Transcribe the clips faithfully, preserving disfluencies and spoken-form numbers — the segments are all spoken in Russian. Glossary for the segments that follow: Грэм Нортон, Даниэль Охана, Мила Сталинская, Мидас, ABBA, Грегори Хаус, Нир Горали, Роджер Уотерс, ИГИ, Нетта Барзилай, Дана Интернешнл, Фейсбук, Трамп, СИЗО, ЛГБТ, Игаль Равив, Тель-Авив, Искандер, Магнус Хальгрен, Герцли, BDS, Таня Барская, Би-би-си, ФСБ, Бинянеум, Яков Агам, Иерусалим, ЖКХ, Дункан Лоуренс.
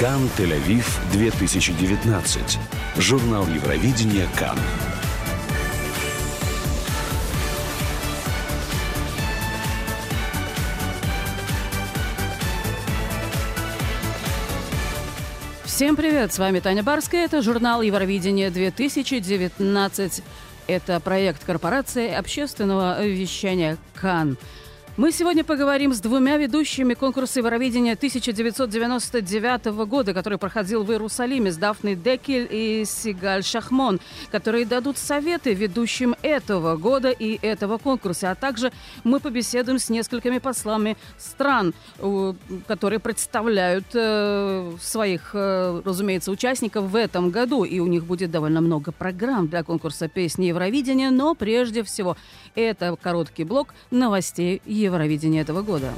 КАН, Тель-Авив две тысячи девятнадцать. Журнал Евровидения КАН. Всем привет, с вами Таня Барская, это журнал Евровидение две тысячи девятнадцать. Это проект корпорации общественного вещания КАН. Мы сегодня поговорим с двумя ведущими конкурса Евровидения тысяча девятьсот девяносто девятого года, который проходил в Иерусалиме, с Дафной Декель и Сигаль Шахмон, которые дадут советы ведущим этого года и этого конкурса. А также мы побеседуем с несколькими послами стран, которые представляют своих, разумеется, участников в этом году. И у них будет довольно много программ для конкурса песни Евровидения. Но прежде всего это короткий блок новостей Евровидения. Евровидение этого года.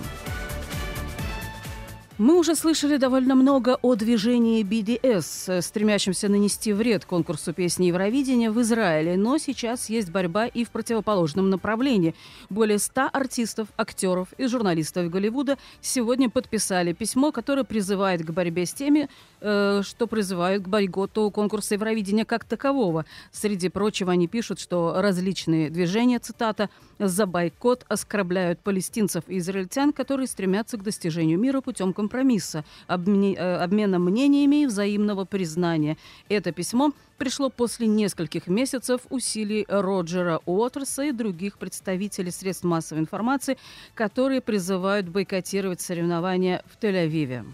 Мы уже слышали довольно много о движении би ди эс, стремящемся нанести вред конкурсу песни Евровидения в Израиле. Но сейчас есть борьба и в противоположном направлении. Более ста артистов, актеров и журналистов Голливуда сегодня подписали письмо, которое призывает к борьбе с теми, э, что призывают к бойкоту конкурса Евровидения как такового. Среди прочего они пишут, что различные движения, цитата, «за бойкот оскорбляют палестинцев и израильтян, которые стремятся к достижению мира путем компромисса». компромисса, обмена мнениями и взаимного признания. Это письмо пришло после нескольких месяцев усилий Роджера Уотерса и других представителей средств массовой информации, которые призывают бойкотировать соревнования в Тель-Авиве.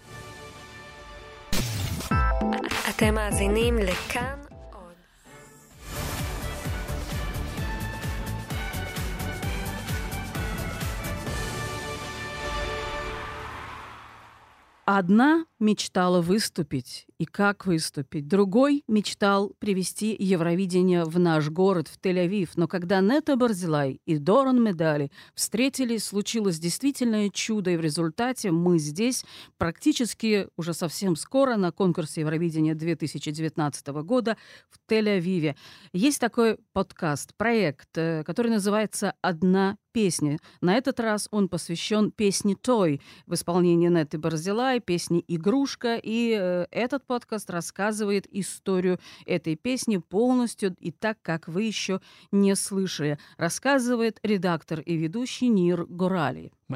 Одна мечтала выступить, и как выступить. Другой мечтал привести Евровидение в наш город, в Тель-Авив. Но когда Нетта Барзилай и Дорон Медали встретились, случилось действительное чудо. И в результате мы здесь практически уже совсем скоро на конкурсе Евровидения две тысячи девятнадцатого года в Тель-Авиве. Есть такой подкаст, проект, который называется «Одна песня». На этот раз он посвящен песне «Той» в исполнении Нетты Барзилай, песне «Игрушка». И э, этот подкаст рассказывает историю этой песни полностью и так, как вы еще не слышали. Рассказывает редактор и ведущий Нир Горали. В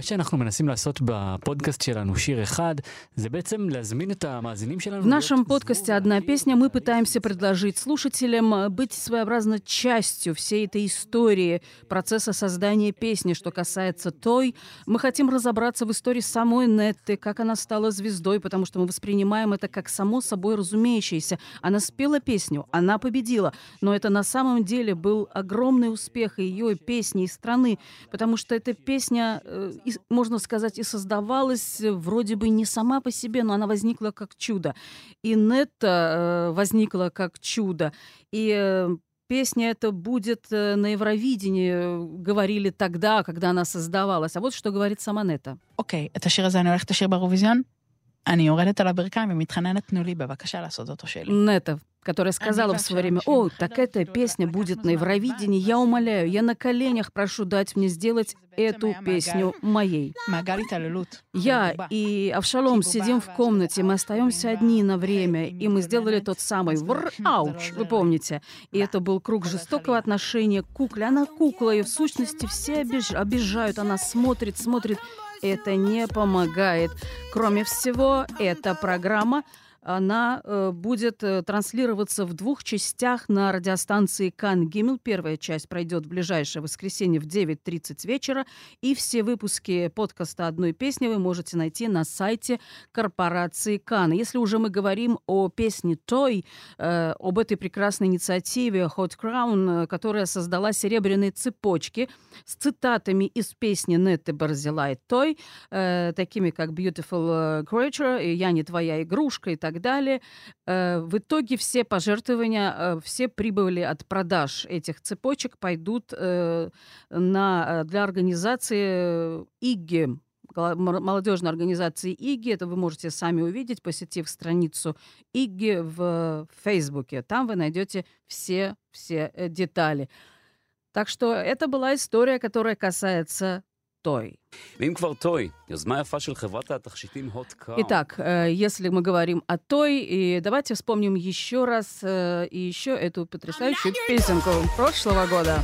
нашем подкасте «Одна песня» мы пытаемся предложить слушателям быть своеобразно частью всей этой истории, процесса создания песни. Что касается «Той», мы хотим разобраться в истории самой Нетты, как она стала звездой, потому что мы воспринимаем это как само собой разумеющееся. Она спела песню, она победила, но это на самом деле был огромный успех ее песни и страны, потому что эта песня... И, можно сказать, и создавалась вроде бы не сама по себе, но она возникла как чудо. И Нетта э, возникла как чудо. И э, песня эта будет э, на Евровидении, говорили тогда, когда она создавалась. А вот что говорит сама Нетта. Окей, это шир הזה, אני הולכת לשיר באירוויזיון. אני יורדת על הברכיים ומתחננת, תנו לי בבקשה לעשות אותו שלי. Нетта, которая сказала в свое время, «О, так эта песня будет на Евровидении, я умоляю, я на коленях прошу дать мне сделать эту песню моей». Я и Авшалом сидим в комнате, мы остаемся одни на время, и мы сделали тот самый вр-ауч, вы помните. И это был круг жестокого отношения к кукле. Она кукла, и в сущности все обиж... обижают, она смотрит, смотрит. Это не помогает. Кроме всего, эта программа... Она э, будет э, транслироваться в двух частях на радиостанции Кан Гиммел. Первая часть пройдет в ближайшее воскресенье в девять тридцать вечера. И все выпуски подкаста «Одной песни» вы можете найти на сайте корпорации Кан. Если уже мы говорим о песне «Той», э, об этой прекрасной инициативе «Hot Crown», которая создала серебряные цепочки с цитатами из песни Нетты Барзилай «Той», э, такими как «Beautiful Creature», «Я не твоя игрушка» и так далее. И так далее. В итоге все пожертвования, все прибыли от продаж этих цепочек пойдут на, для организации ИГИ, молодежной организации ИГИ. Это вы можете сами увидеть, посетив страницу ИГИ в Фейсбуке. Там вы найдете все, все детали. Так что это была история, которая касается той. Итак, если мы говорим о той, и давайте вспомним еще раз э, и еще эту потрясающую песенку прошлого года.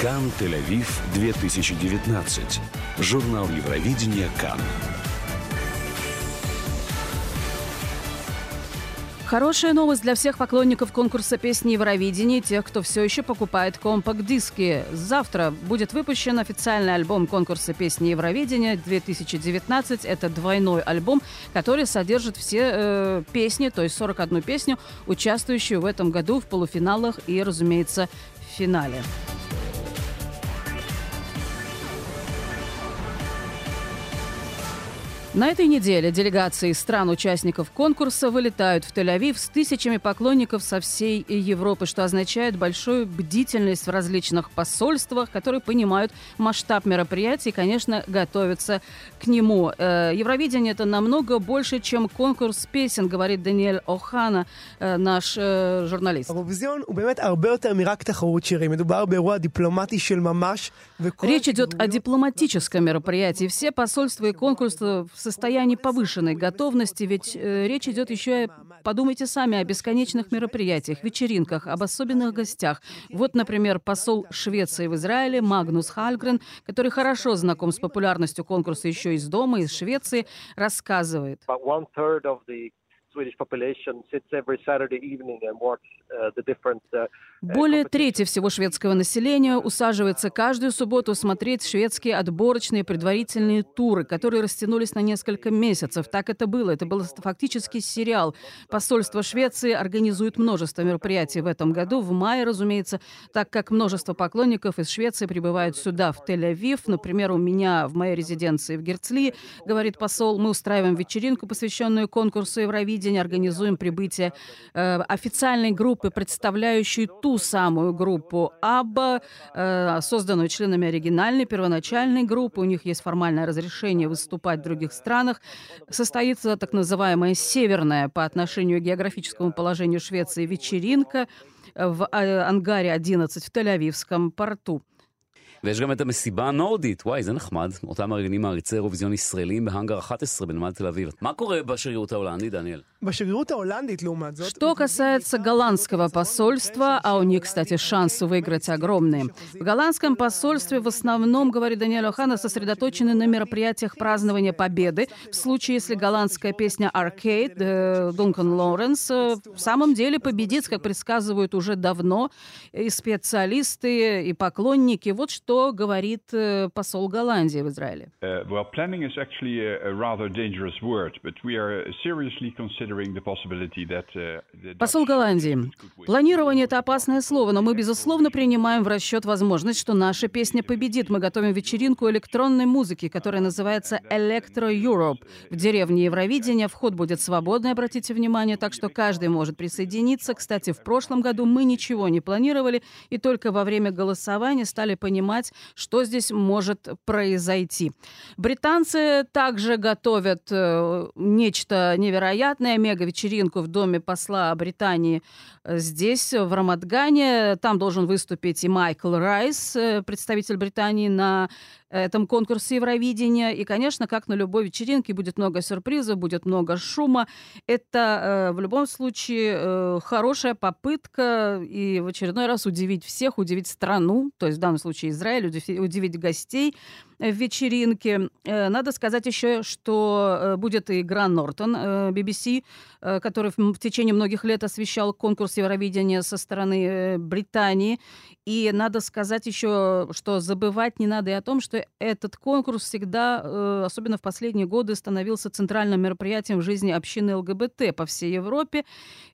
КАН Тель-Авив две тысячи девятнадцать. Журнал Евровидения КАН. Хорошая новость для всех поклонников конкурса песни Евровидения, тех, кто все еще покупает компакт-диски. Завтра будет выпущен официальный альбом конкурса песни Евровидения две тысячи девятнадцать. Это двойной альбом, который содержит все э, песни, то есть сорок одну песню, участвующую в этом году в полуфиналах и, разумеется, в финале. На этой неделе делегации стран-участников конкурса вылетают в Тель-Авив с тысячами поклонников со всей Европы, что означает большую бдительность в различных посольствах, которые понимают масштаб мероприятий и, конечно, готовятся к нему. Евровидение – это намного больше, чем конкурс песен, говорит Даниэль Охана, наш журналист. Речь идет о дипломатическом мероприятии. Все посольства и конкурсы в состоянии повышенной готовности, ведь э, речь идет еще, подумайте сами, о бесконечных мероприятиях, вечеринках, об особенных гостях. Вот, например, посол Швеции в Израиле Магнус Хальгрен, который хорошо знаком с популярностью конкурса еще из дома, из Швеции, рассказывает. Более трети всего шведского населения усаживается каждую субботу смотреть шведские отборочные предварительные туры, которые растянулись на несколько месяцев. Так это было. Это был фактически сериал. Посольство Швеции организует множество мероприятий в этом году, в мае, разумеется, так как множество поклонников из Швеции прибывают сюда, в Тель-Авив. Например, у меня в моей резиденции в Герцли, говорит посол, мы устраиваем вечеринку, посвященную конкурсу Евровидения, организуем прибытие э, официальной группы, представляющей ту самую группу ABBA, э, созданную членами оригинальной первоначальной группы. У них есть формальное разрешение выступать в других странах. Состоится так называемая «северная» по отношению к географическому положению Швеции вечеринка в э, ангаре одиннадцать в Тель-Авивском порту. ויש גם את המסיבה הנורדית, וואי, זה נחמד. אותם מארגנים מעריצי אירוויזיון ישראלים בהאנגר אחת עשרה בנמל תל אביב. מה קורה בשגרירות ההולנדית, דניאל? Что касается голландского посольства, а у них, кстати, шансы выиграть огромные. В голландском посольстве в основном, говорит Даниэль Охана, сосредоточены на мероприятиях празднования победы. В случае, если голландская песня «Arcade» Дункан Лоуренс в самом деле победит, как предсказывают уже давно и специалисты, и поклонники. Вот что говорит посол Голландии в Израиле. Uh, well, planning is actually a rather dangerous word, but we are seriously considering. Посол Голландии. Планирование – это опасное слово, но мы, безусловно, принимаем в расчет возможность, что наша песня победит. Мы готовим вечеринку электронной музыки, которая называется «Electro Europe». В деревне Евровидения вход будет свободный, обратите внимание, так что каждый может присоединиться. Кстати, в прошлом году мы ничего не планировали, и только во время голосования стали понимать, что здесь может произойти. Британцы также готовят нечто невероятное. Мега-вечеринку в доме посла Британии здесь, в Рамадгане. Там должен выступить и Майкл Райс, представитель Британии на этом конкурсе Евровидения. И, конечно, как на любой вечеринке, будет много сюрпризов, будет много шума. Это, в любом случае, хорошая попытка и в очередной раз удивить всех, удивить страну, то есть в данном случае Израиль, удивить гостей в вечеринке. Надо сказать еще, что будет и Грэм Нортон, би би си, который в течение многих лет освещал конкурс Евровидения со стороны Британии. И надо сказать еще, что забывать не надо и о том, что этот конкурс всегда, особенно в последние годы, становился центральным мероприятием в жизни общины ЛГБТ по всей Европе.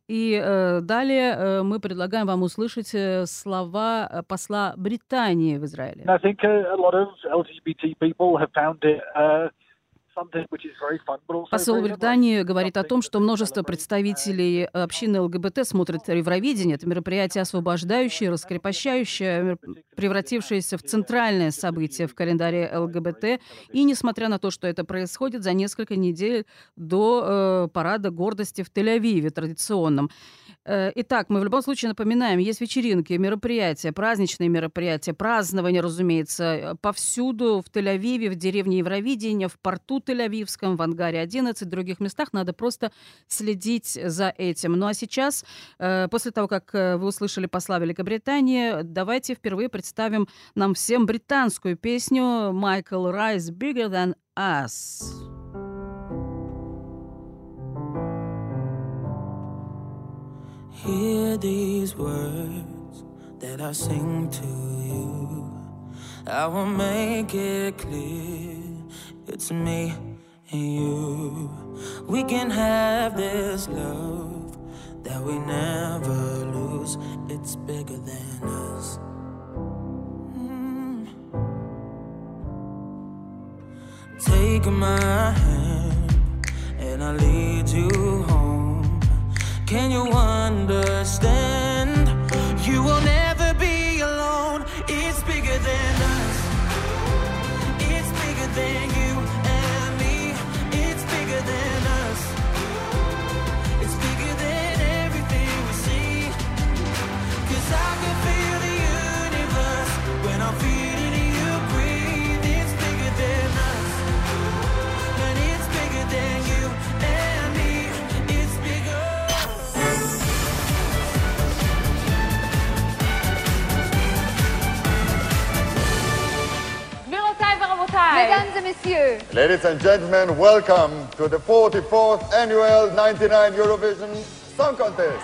И далее мы предлагаем вам услышать слова посла Британии в Израиле. Посол Британии говорит о том, что множество представителей общины ЛГБТ смотрят Евровидение. Это мероприятие освобождающее, раскрепощающее, превратившееся в центральное событие в календаре ЛГБТ. И несмотря на то, что это происходит за несколько недель до э, парада гордости в Тель-Авиве традиционном. Э, итак, мы в любом случае напоминаем, есть вечеринки, мероприятия, праздничные мероприятия, празднования, разумеется, повсюду в Тель-Авиве, в деревне Евровидения, в порту Тель-Авивском, в ангаре одиннадцать, в других местах. Надо просто следить за этим. Ну а сейчас, э, после того, как вы услышали посла Великобритании, давайте впервые представим нам всем британскую песню Майкл Райс «Bigger Than Us». Hear these words that I sing to you. I will make it clear, it's me and you. We can have this love that we never lose. It's bigger than us. Mm. Take my hand and I'll lead you home. Can you understand? You will never be alone. It's bigger than us. It's bigger than you and me. It's bigger than us. It's bigger than everything we see. 'Cause I can feel the universe when I'm feeling you breathe. It's bigger than us. And it's bigger than you and me. It's bigger. Mesdames et messieurs. Ladies and gentlemen, welcome to the forty-fourth annual ninety-nine Eurovision Song Contest.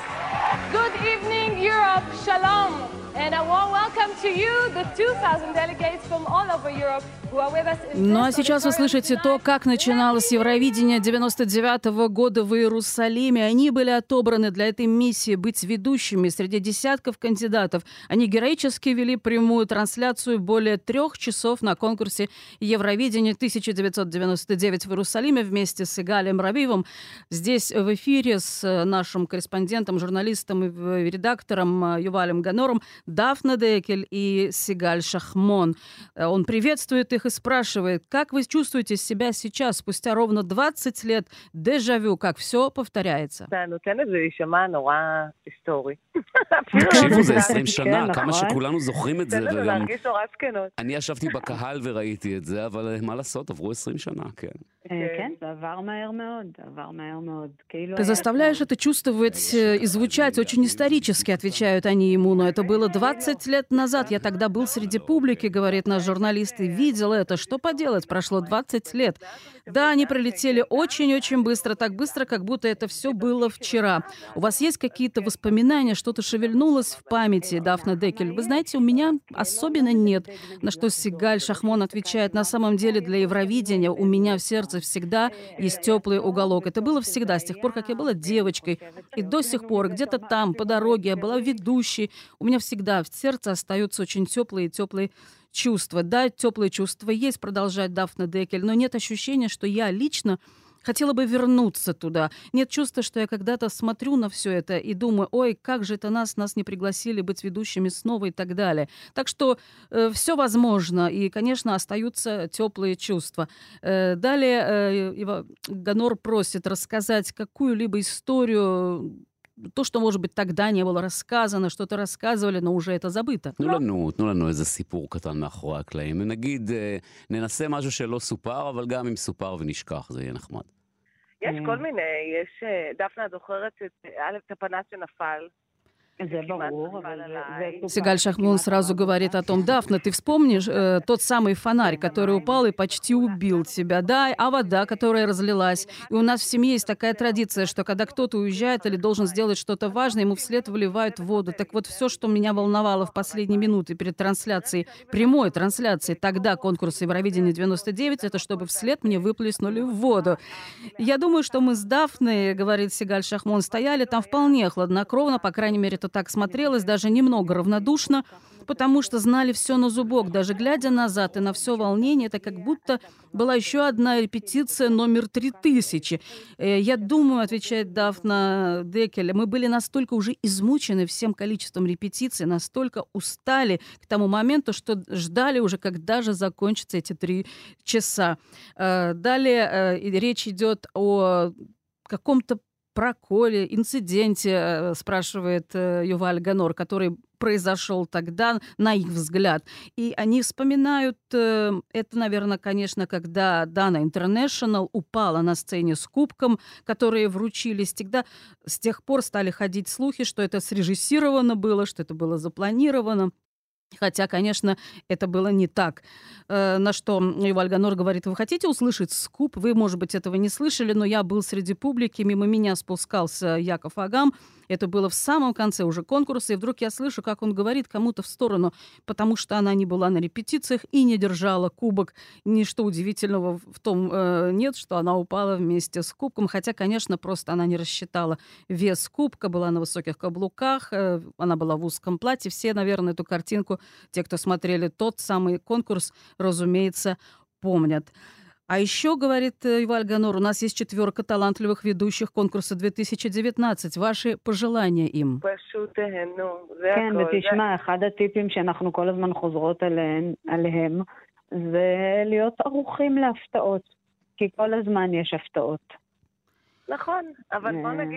Good evening, Europe. Shalom. And a warm welcome to you, the two thousand delegates from all over Europe who are with us in this. Ну а сейчас вы слышите то, как начиналось Евровидение девяносто девятого года в Иерусалиме. Они были отобраны для этой миссии быть ведущими среди десятков кандидатов. Они героически вели прямую трансляцию более трех часов на конкурсе Евровидение тысяча девятьсот девяносто девять в Иерусалиме вместе с Игалем Равивом. Здесь в эфире с нашим корреспондентом, журналистом и редактором Ювалем Ганором Дафна Декель и Сигаль Шахмон. Он приветствует их и спрашивает, как вы чувствуете себя сейчас, спустя ровно двадцать лет дежавю, как все повторяется? Ты заставляешь это чувствовать и звучать очень исторически, отвечают они ему, но это было двадцать лет назад. Я тогда был среди публики, говорит наш журналист, и видел это. Что поделать, прошло двадцать лет. Да, они прилетели очень-очень быстро, так быстро, как будто это все было вчера. У вас есть какие-то воспоминания, что-то шевельнулось в памяти, Дафна Декель? Вы знаете, у меня особенно нет. На что Сигаль Шахмон отвечает, на самом деле для Евровидения у меня в сердце всегда есть теплый уголок. Это было всегда, с тех пор, как я была девочкой. И до сих пор, где-то там, по дороге, я была ведущей. У меня всегда Да, в сердце остаются очень теплые и теплые чувства. Да, теплые чувства есть, продолжает Дафна Декель, но нет ощущения, что я лично хотела бы вернуться туда. Нет чувства, что я когда-то смотрю на все это и думаю, ой, как же это нас, нас не пригласили быть ведущими снова и так далее. Так что э, все возможно, и, конечно, остаются теплые чувства. Э, далее э, Ива Ганор просит рассказать какую-либо историю, то, что, может быть, тогда не было рассказано, что-то рассказывали, но уже это забыто. Сигаль Шахмон сразу говорит о том, Дафна, ты вспомнишь э, тот самый фонарь, который упал и почти убил тебя, да, а вода, которая разлилась. И у нас в семье есть такая традиция, что когда кто-то уезжает или должен сделать что-то важное, ему вслед выливают воду. Так вот, все, что меня волновало в последние минуты перед трансляцией, прямой трансляцией тогда конкурса Евровидения девяносто девять, это чтобы вслед мне выплеснули в воду. Я думаю, что мы с Дафной, говорит Сигаль Шахмон, стояли там вполне хладнокровно, по крайней мере, это так смотрелось, даже немного равнодушно, потому что знали все на зубок. Даже глядя назад и на все волнение, это как будто была еще одна репетиция номер три тысячи. Я думаю, отвечает Дафна Декель, мы были настолько уже измучены всем количеством репетиций, настолько устали к тому моменту, что ждали уже, когда же закончатся эти три часа. Далее речь идет о каком-то проколе, инциденте, спрашивает Юваль Ганор, который произошел тогда, на их взгляд. И они вспоминают, это, наверное, конечно, когда Дана Интернешнл упала на сцене с кубком, которые вручились. Тогда с тех пор стали ходить слухи, что это срежиссировано было, что это было запланировано. Хотя, конечно, это было не так. На что Юваль Ганор говорит, вы хотите услышать скуп? Вы, может быть, этого не слышали, но я был среди публики, мимо меня спускался Яков Агам. Это было в самом конце уже конкурса, и вдруг я слышу, как он говорит кому-то в сторону, потому что она не была на репетициях и не держала кубок. Ничто удивительного в том э, нет, что она упала вместе с кубком, хотя, конечно, просто она не рассчитала вес кубка, была на высоких каблуках, э, она была в узком платье. Все, наверное, эту картинку, те, кто смотрели тот самый конкурс, разумеется, помнят. А еще, говорит Юваль Ганор, у нас есть четверка талантливых ведущих конкурса две тысячи девятнадцать. Ваши пожелания им?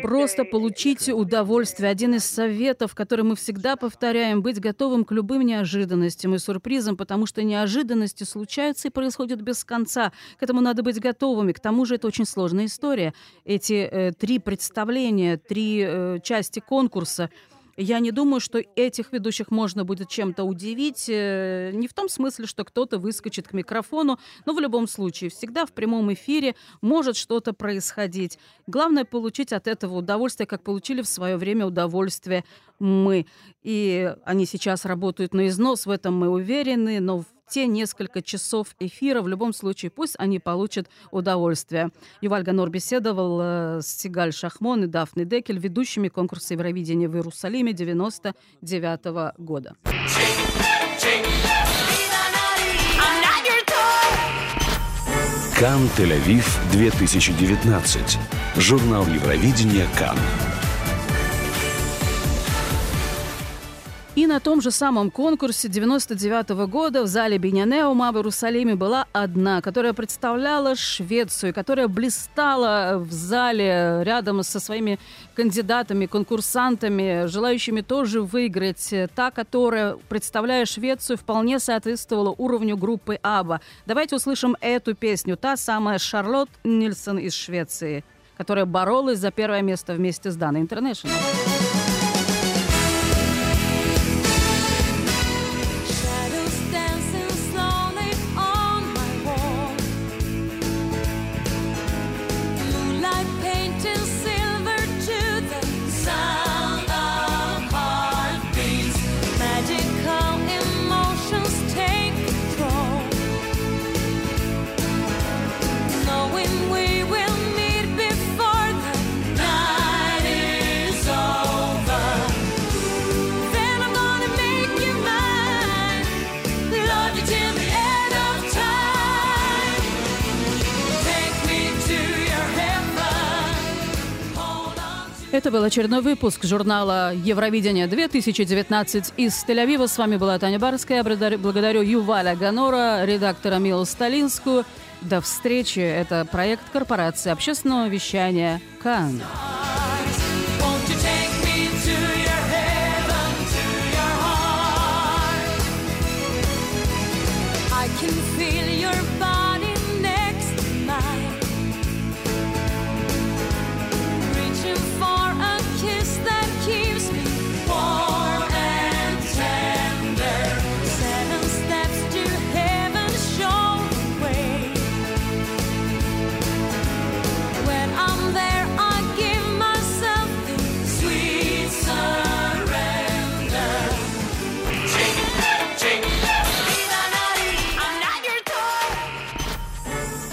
Просто получите удовольствие. Один из советов, который мы всегда повторяем, быть готовым к любым неожиданностям и сюрпризам, потому что неожиданности случаются и происходят без конца. К этому надо быть готовыми. К тому же это очень сложная история. Эти э, три представления, три э, части конкурса. Я не думаю, что этих ведущих можно будет чем-то удивить. Не в том смысле, что кто-то выскочит к микрофону, но в любом случае всегда в прямом эфире может что-то происходить. Главное получить от этого удовольствие, как получили в свое время удовольствие мы. И они сейчас работают на износ, в этом мы уверены, но в те несколько часов эфира в любом случае пусть они получат удовольствие. Юваль Ганор беседовал с Сигаль Шахмон и Дафной Декель, ведущими конкурса Евровидения в Иерусалиме девяносто девятого года. КАН, Тель-Авив, две тысячи девятнадцать. Журнал Евровидения КАН. И на том же самом конкурсе девяносто девятого года в зале Бинянеума в Иерусалиме была одна, которая представляла Швецию, которая блистала в зале рядом со своими кандидатами, конкурсантами, желающими тоже выиграть. Та, которая, представляя Швецию, вполне соответствовала уровню группы ABBA. Давайте услышим эту песню. Та самая Шарлотт Нильссон из Швеции, которая боролась за первое место вместе с Дана Интернешнл. Это был очередной выпуск журнала «Евровидение две тысячи девятнадцать» из Тель-Авива. С вами была Таня Барская. Благодарю Юваля Ганора, редактора Милу Сталинскую. До встречи. Это проект корпорации общественного вещания КАН.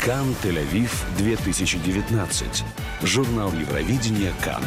КАН, Тель-Авив, две тысячи девятнадцать. Журнал Евровидения КАН.